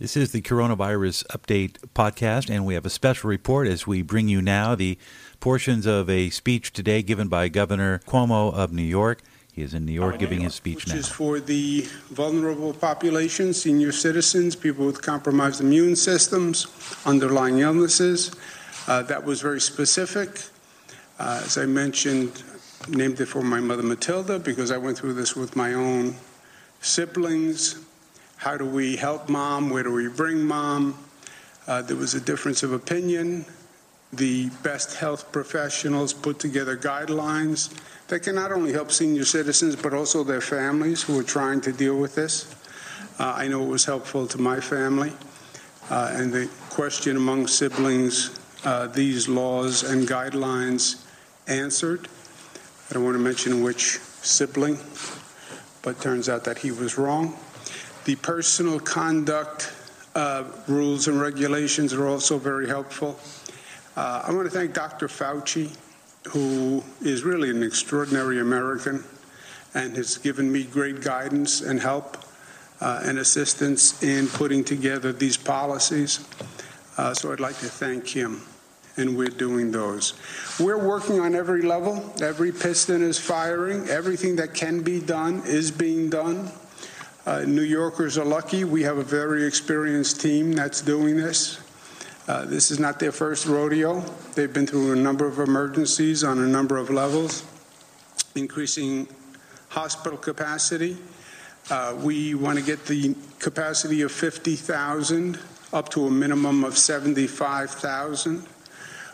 This is the Coronavirus Update Podcast, and we have a special report as we bring you now the portions of a speech today given by Governor Cuomo of New York. He is in New York giving his speech now. Which is for the vulnerable population, senior citizens, people with compromised immune systems, underlying illnesses. That was very specific. As I mentioned, named it for my mother Matilda because I went through this with my own siblings. How do we help mom? Where do we bring mom? There was a difference of opinion. The best health professionals put together guidelines that can not only help senior citizens, but also their families who are trying to deal with this. I know it was helpful to my family. And the question among siblings, these laws and guidelines answered. I don't want to mention which sibling, but turns out that he was wrong. The personal conduct rules and regulations are also very helpful. I want to thank Dr. Fauci, who is really an extraordinary American and has given me great guidance and help and assistance in putting together these policies. So I'd like to thank him, and we're doing those. We're working on every level. Every piston is firing. Everything that can be done is being done. New Yorkers are lucky. We have a very experienced team that's doing this. This is not their first rodeo. They've been through a number of emergencies on a number of levels, increasing hospital capacity. We want to get the capacity of 50,000 up to a minimum of 75,000.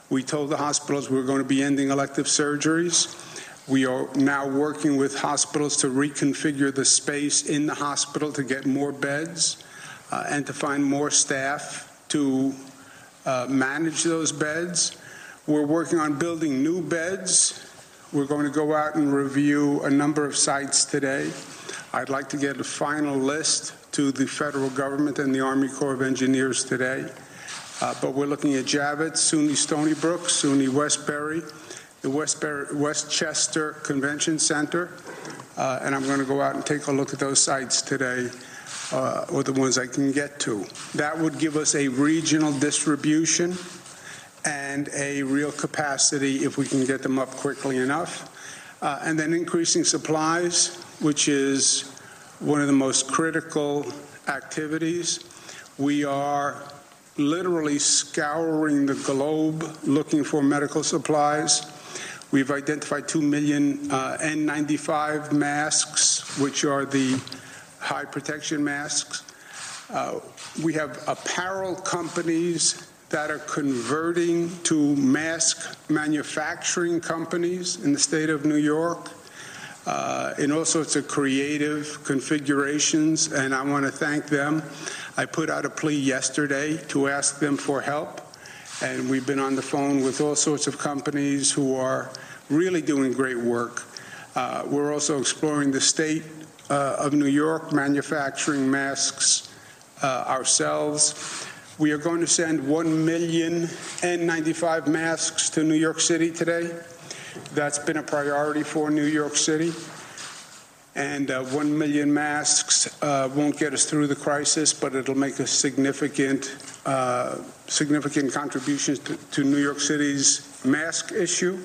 We told the hospitals we're going to be ending elective surgeries. We are now working with hospitals to reconfigure the space in the hospital to get more beds and to find more staff to manage those beds. We're working on building new beds. We're going to go out and review a number of sites today. I'd like to get a final list to the federal government and the Army Corps of Engineers today. But we're looking at Javits, SUNY Stony Brook, SUNY Westbury, the Westchester Convention Center, and I'm going to go out and take a look at those sites today, or the ones I can get to. That would give us a regional distribution and a real capacity if we can get them up quickly enough. And then increasing supplies, which is one of the most critical activities. We are literally scouring the globe looking for medical supplies. We've identified 2 million N95 masks, which are the high protection masks. We have apparel companies that are converting to mask manufacturing companies in the state of New York in all sorts of creative configurations, and I want to thank them. I put out a plea yesterday to ask them for help, and we've been on the phone with all sorts of companies who are really doing great work. We're also exploring the state of New York, manufacturing masks ourselves. We are going to send 1 million N95 masks to New York City today. That's been a priority for New York City. And 1 million masks won't get us through the crisis, but it'll make a significant contribution to New York City's mask issue.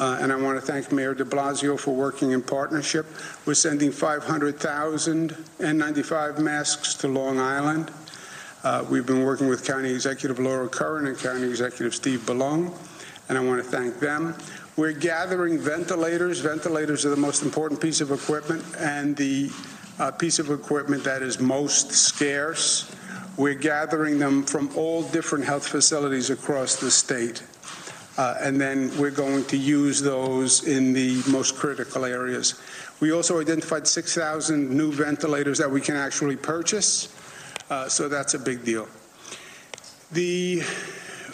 And I want to thank Mayor de Blasio for working in partnership. We're sending 500,000 N95 masks to Long Island. We've been working with County Executive Laura Curran and County Executive Steve Bellone, and I want to thank them. We're gathering ventilators. Ventilators are the most important piece of equipment and the piece of equipment that is most scarce. We're gathering them from all different health facilities across the state. And then we're going to use those in the most critical areas. We also identified 6,000 new ventilators that we can actually purchase. So that's a big deal.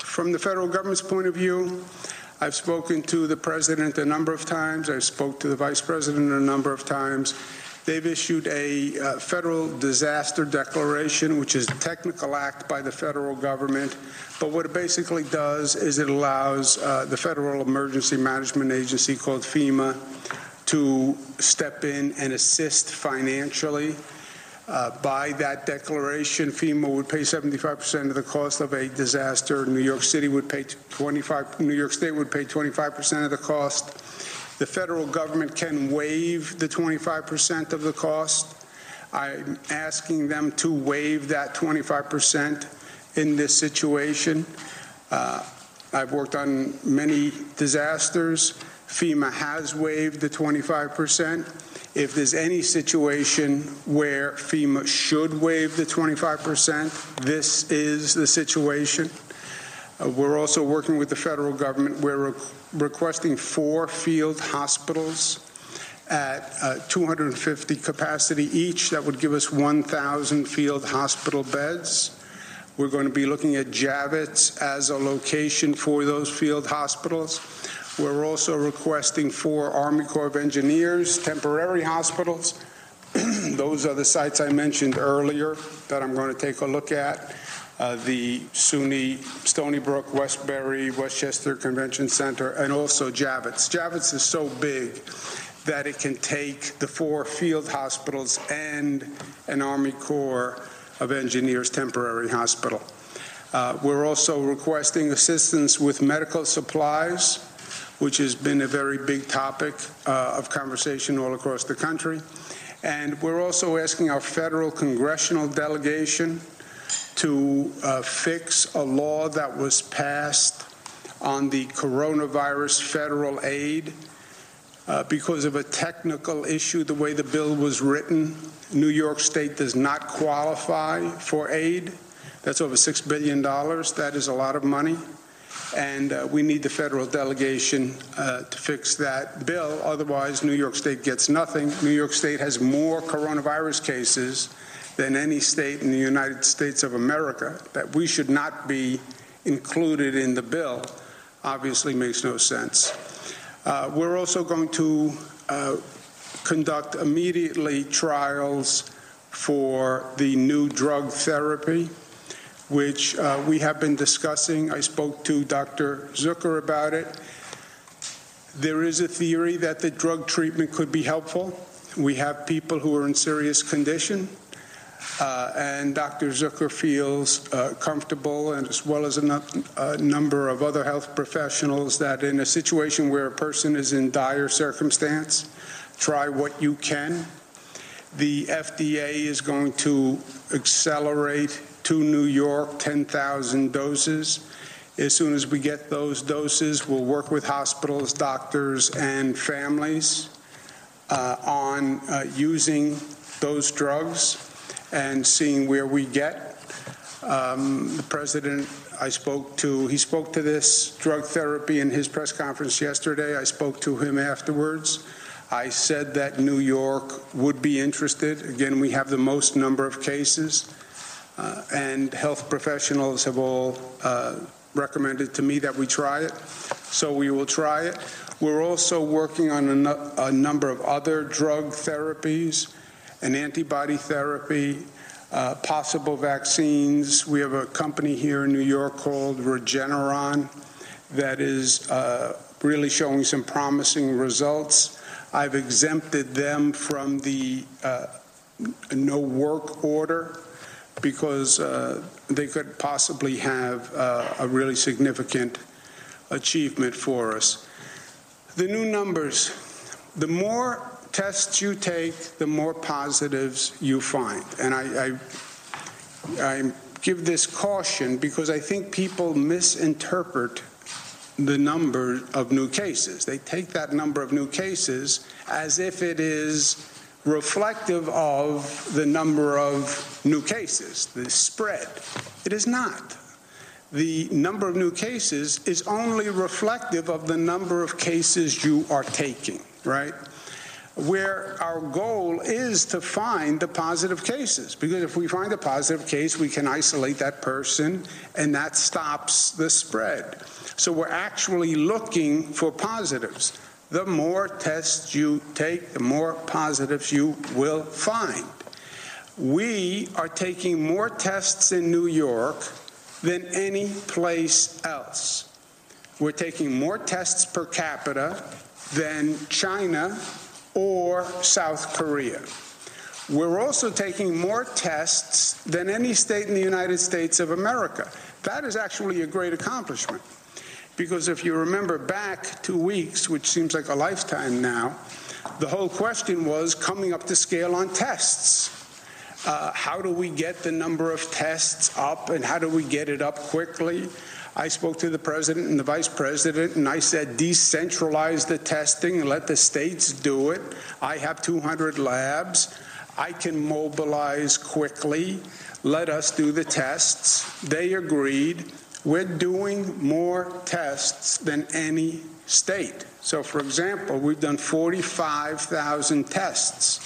From the federal government's point of view, I've spoken to the president a number of times. I've spoken to the vice president a number of times. They've issued a federal disaster declaration, which is a technical act by the federal government. But what it basically does is it allows the Federal Emergency Management Agency, called FEMA, to step in and assist financially. By that declaration, FEMA would pay 75% of the cost of a disaster. New York City would pay 25%. New York State would pay 25% of the cost. The federal government can waive the 25% of the cost. I'm asking them to waive that 25% in this situation. I've worked on many disasters. FEMA has waived the 25%. If there's any situation where FEMA should waive the 25%, this is the situation. We're also working with the federal government. We're requesting 4 field hospitals at 250 capacity each. That would give us 1,000 field hospital beds. We're going to be looking at Javits as a location for those field hospitals. We're also requesting 4 Army Corps of Engineers temporary hospitals. Those are the sites I mentioned earlier that I'm going to take a look at. The SUNY Stony Brook, Westbury, Westchester Convention Center, and also Javits. Javits is so big that it can take the 4 field hospitals and an Army Corps of Engineers temporary hospital. We're also requesting assistance with medical supplies, which has been a very big topic of conversation all across the country. And we're also asking our federal congressional delegation to fix a law that was passed on the coronavirus federal aid. Because of a technical issue, the way the bill was written, New York State does not qualify for aid. That's over $6 billion. That is a lot of money. And we need the federal delegation to fix that bill. Otherwise, New York State gets nothing. New York State has more coronavirus cases than any state in the United States of America. That we should not be included in the bill obviously makes no sense. We're also going to conduct immediately trials for the new drug therapy, which we have been discussing. I spoke to Dr. Zucker about it. There is a theory that the drug treatment could be helpful. We have people who are in serious condition, and Dr. Zucker feels comfortable, and as well as a number of other health professionals, that in a situation where a person is in dire circumstance, try what you can. The FDA is going to accelerate to New York 10,000 doses. As soon as we get those doses, we'll work with hospitals, doctors, and families on using those drugs and seeing where we get. The president I spoke to, he spoke to this drug therapy in his press conference yesterday. I spoke to him afterwards. I said that New York would be interested. Again, we have the most number of cases. And health professionals have all recommended to me that we try it, so we will try it. We're also working on a number of other drug therapies, an antibody therapy, possible vaccines. We have a company here in New York called Regeneron that is really showing some promising results. I've exempted them from the no-work order, because they could possibly have a really significant achievement for us. The new numbers, the more tests you take, the more positives you find. And I give this caution because I think people misinterpret the number of new cases. They take that number of new cases as if it is reflective of the number of new cases, the spread. It is not. The number of new cases is only reflective of the number of cases you are taking, right? Where our goal is to find the positive cases, because if we find a positive case, we can isolate that person, and that stops the spread. So we're actually looking for positives. The more tests you take, the more positives you will find. We are taking more tests in New York than any place else. We're taking more tests per capita than China or South Korea. We're also taking more tests than any state in the United States of America. That is actually a great accomplishment, because if you remember back 2 weeks, which seems like a lifetime now, the whole question was coming up to scale on tests. How do we get the number of tests up, and how do we get it up quickly? I spoke to the president and the vice president, and I said, decentralize the testing, let the states do it. I have 200 labs. I can mobilize quickly. Let us do the tests. They agreed. We're doing more tests than any state. So, for example, we've done 45,000 tests.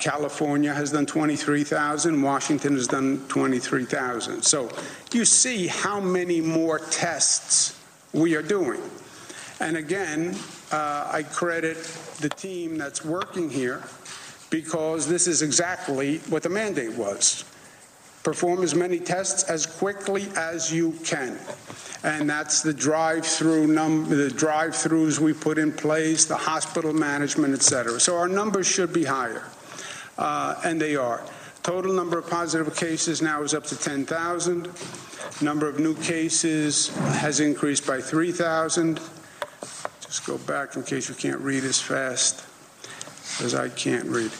California has done 23,000. Washington has done 23,000. So you see how many more tests we are doing. And again, I credit the team that's working here, because this is exactly what the mandate was. Perform as many tests as quickly as you can. And that's the drive-throughs we put in place, the hospital management, et cetera. So our numbers should be higher, and they are. Total number of positive cases now is up to 10,000. Number of new cases has increased by 3,000. Just go back in case you can't read as fast, because I can't read.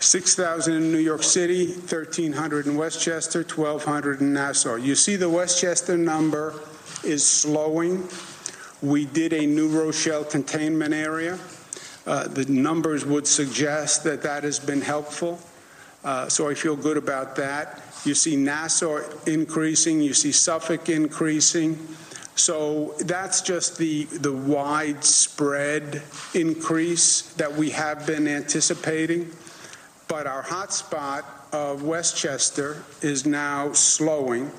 6,000 in New York City, 1,300 in Westchester, 1,200 in Nassau. You see the Westchester number is slowing. We did a New Rochelle containment area. The numbers would suggest that that has been helpful. So I feel good about that. You see Nassau increasing. You see Suffolk increasing. So that's just the widespread increase that we have been anticipating. But our hotspot of Westchester is now slowing,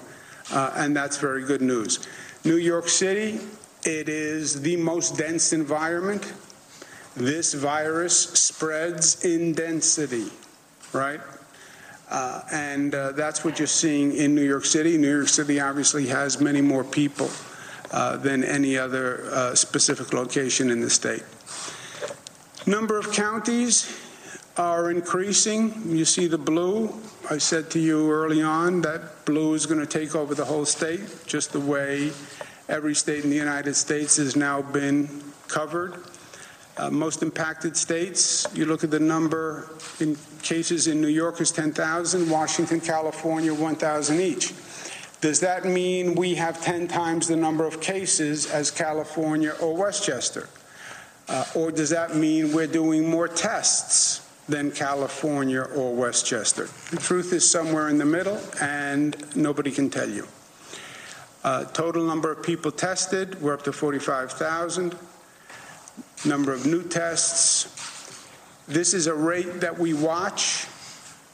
and that's very good news. New York City, it is the most dense environment. This virus spreads in density, right? And that's what you're seeing in New York City. New York City obviously has many more people than any other specific location in the state. Number of counties are increasing. You see the blue. I said to you early on that blue is going to take over the whole state, just the way every state in the United States has now been covered. Most impacted states, you look at the number in cases in New York is 10,000, Washington, California, 1,000 each. Does that mean we have 10 times the number of cases as California or Westchester? Or does that mean we're doing more tests than California or Westchester? The truth is somewhere in the middle, and nobody can tell you. Total number of people tested, we're up to 45,000. Number of new tests. This is a rate that we watch.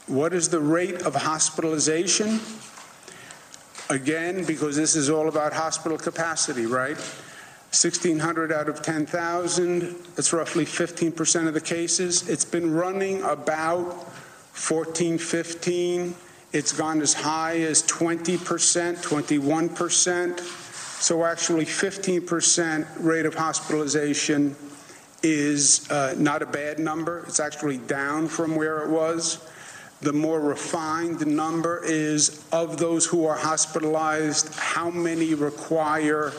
What is the rate of hospitalization? Again, because this is all about hospital capacity, right? 1,600 out of 10,000, that's roughly 15% of the cases. It's been running about 14, 15. It's gone as high as 20%, 21%. So actually 15% rate of hospitalization is not a bad number. It's actually down from where it was. The more refined number is of those who are hospitalized, how many require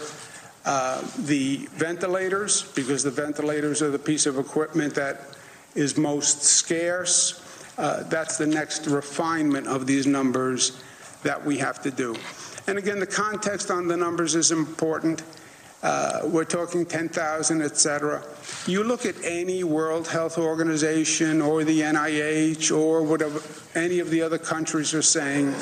the ventilators, because the ventilators are the piece of equipment that is most scarce. That's the next refinement of these numbers that we have to do. And again, the context on the numbers is important. We're talking 10,000, et cetera. You look at any World Health Organization or the NIH or whatever any of the other countries are saying,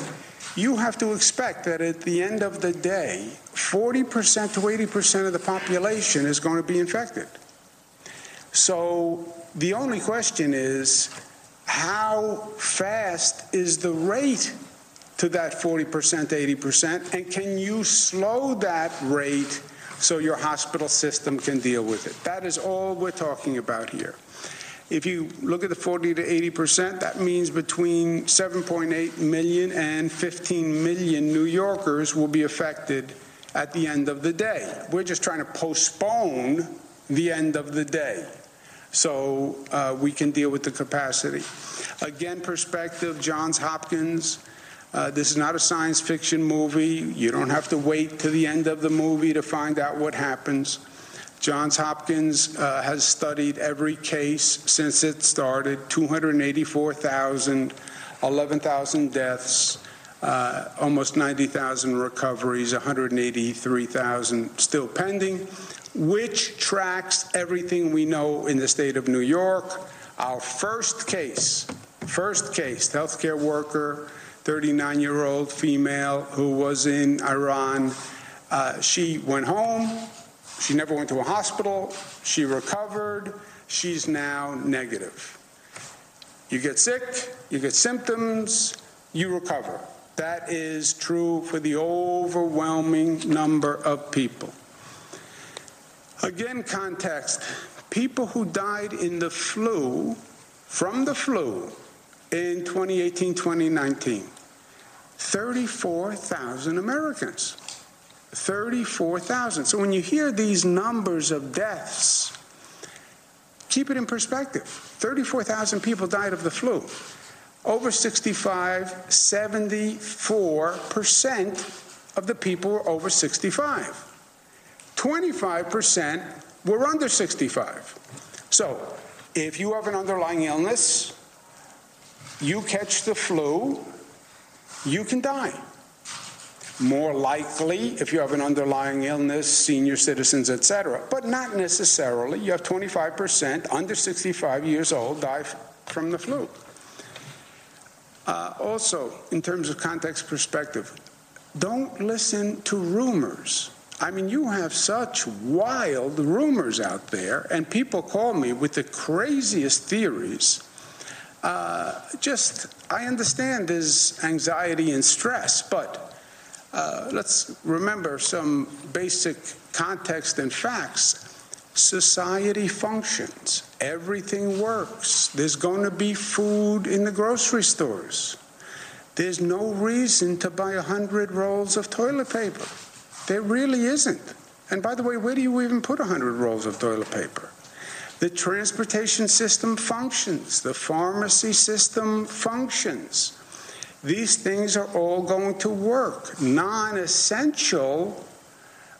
you have to expect that at the end of the day, 40% to 80% of the population is going to be infected. So the only question is, how fast is the rate to that 40% to 80%, and can you slow that rate so your hospital system can deal with it? That is all we're talking about here. If you look at the 40 to 80%, that means between 7.8 million and 15 million New Yorkers will be affected at the end of the day. We're just trying to postpone the end of the day. so we can deal with the capacity. Again, perspective, Johns Hopkins. This is not a science fiction movie. You don't have to wait to the end of the movie to find out what happens. Johns Hopkins has studied every case since it started, 284,000, 11,000 deaths, almost 90,000 recoveries, 183,000 still pending, which tracks everything we know in the state of New York. Our first case, healthcare worker, 39-year-old female who was in Iran. She went home. She never went to a hospital. She recovered. She's now negative. You get sick, you get symptoms, you recover. That is true for the overwhelming number of people. Again, context. People who died in the flu, from the flu, in 2018, 2019, 34,000 Americans. 34,000. So when you hear these numbers of deaths, keep it in perspective. 34,000 people died of the flu. Over 65, 74% of the people were over 65. 25% were under 65. So if you have an underlying illness, you catch the flu, you can die. More likely, if you have an underlying illness, senior citizens, et cetera, but not necessarily. You have 25% under 65 years old die from the flu. Also, in terms of context perspective, don't listen to rumors. I mean, you have such wild rumors out there, and people call me with the craziest theories. I understand there's anxiety and stress, but let's remember some basic context and facts. Society functions. Everything works. There's going to be food in the grocery stores. There's no reason to buy 100 rolls of toilet paper. There really isn't. And by the way, where do you even put 100 rolls of toilet paper? The transportation system functions. The pharmacy system functions. These things are all going to work. Non-essential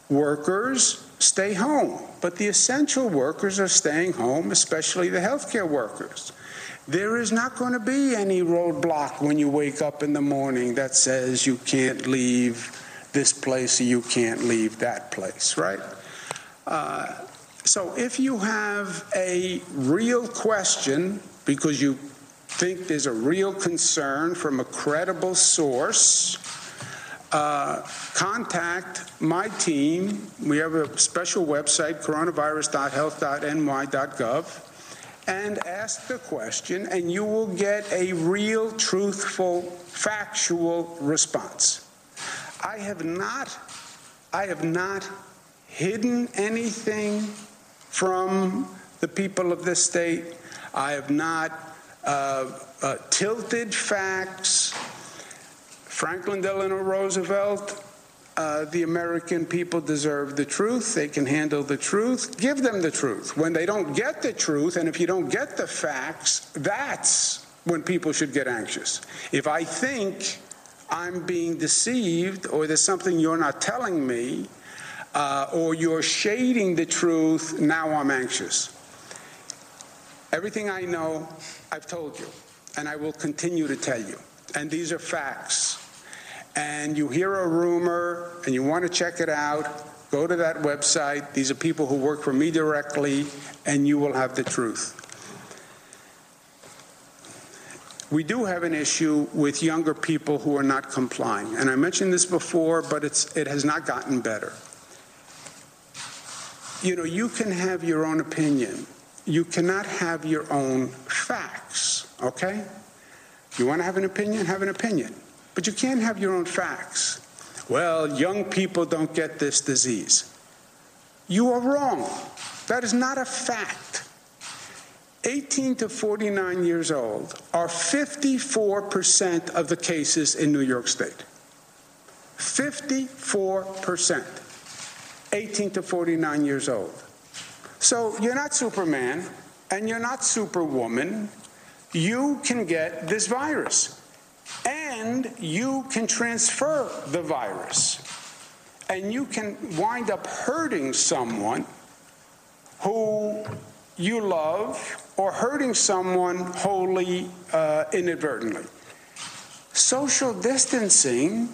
workers stay home, but the essential workers are staying home, especially the healthcare workers. There is not going to be any roadblock when you wake up in the morning that says you can't leave this place or you can't leave that place, right? So if you have a real question because you think there's a real concern from a credible source, contact my team. We have a special website, coronavirus.health.ny.gov, and ask the question, and you will get a real, truthful, factual response. I have not hidden anything from the people of this state. I have not tilted facts. Franklin Delano Roosevelt, the American people deserve the truth. They can handle the truth. Give them the truth. When they don't get the truth, and if you don't get the facts, that's when people should get anxious. If I think I'm being deceived or there's something you're not telling me, or you're shading the truth, now I'm anxious. Everything I know, I've told you, and I will continue to tell you. And these are facts. And you hear a rumor, and you want to check it out, go to that website. These are people who work for me directly, and you will have the truth. We do have an issue with younger people who are not complying. And I mentioned this before, but it has not gotten better. You know, you can have your own opinion. You cannot have your own facts, okay? You want to have an opinion. But you can't have your own facts. Well, young people don't get this disease. You are wrong. That is not a fact. 18 to 49 years old are 54% of the cases in New York State. 54%. 18 to 49 years old. So you're not Superman. and you're not Superwoman, you can get this virus, and you can transfer the virus, and you can wind up hurting someone who you love, or hurting someone wholly inadvertently. Social distancing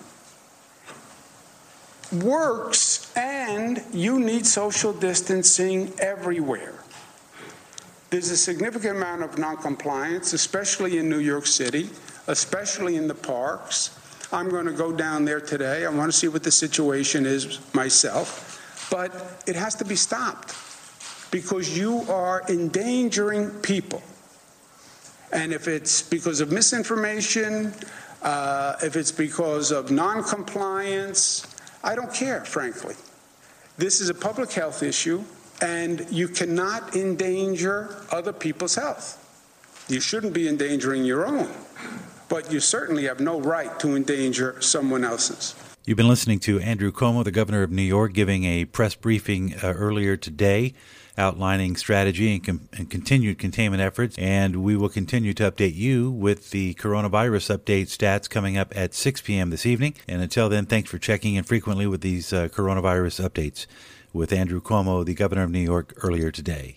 works, and you need social distancing everywhere. There's a significant amount of noncompliance, especially in New York City, especially in the parks. I'm going to go down there today. I want to see what the situation is myself, but it has to be stopped, because you are endangering people. And if it's because of misinformation, if it's because of noncompliance, I don't care, frankly. This is a public health issue, and you cannot endanger other people's health. You shouldn't be endangering your own, but you certainly have no right to endanger someone else's. You've been listening to Andrew Cuomo, the governor of New York, giving a press briefing earlier today, outlining strategy and continued containment efforts. And we will continue to update you with the coronavirus update stats coming up at 6 p.m. this evening. And until then, thanks for checking in frequently with these coronavirus updates with Andrew Cuomo, the governor of New York, earlier today.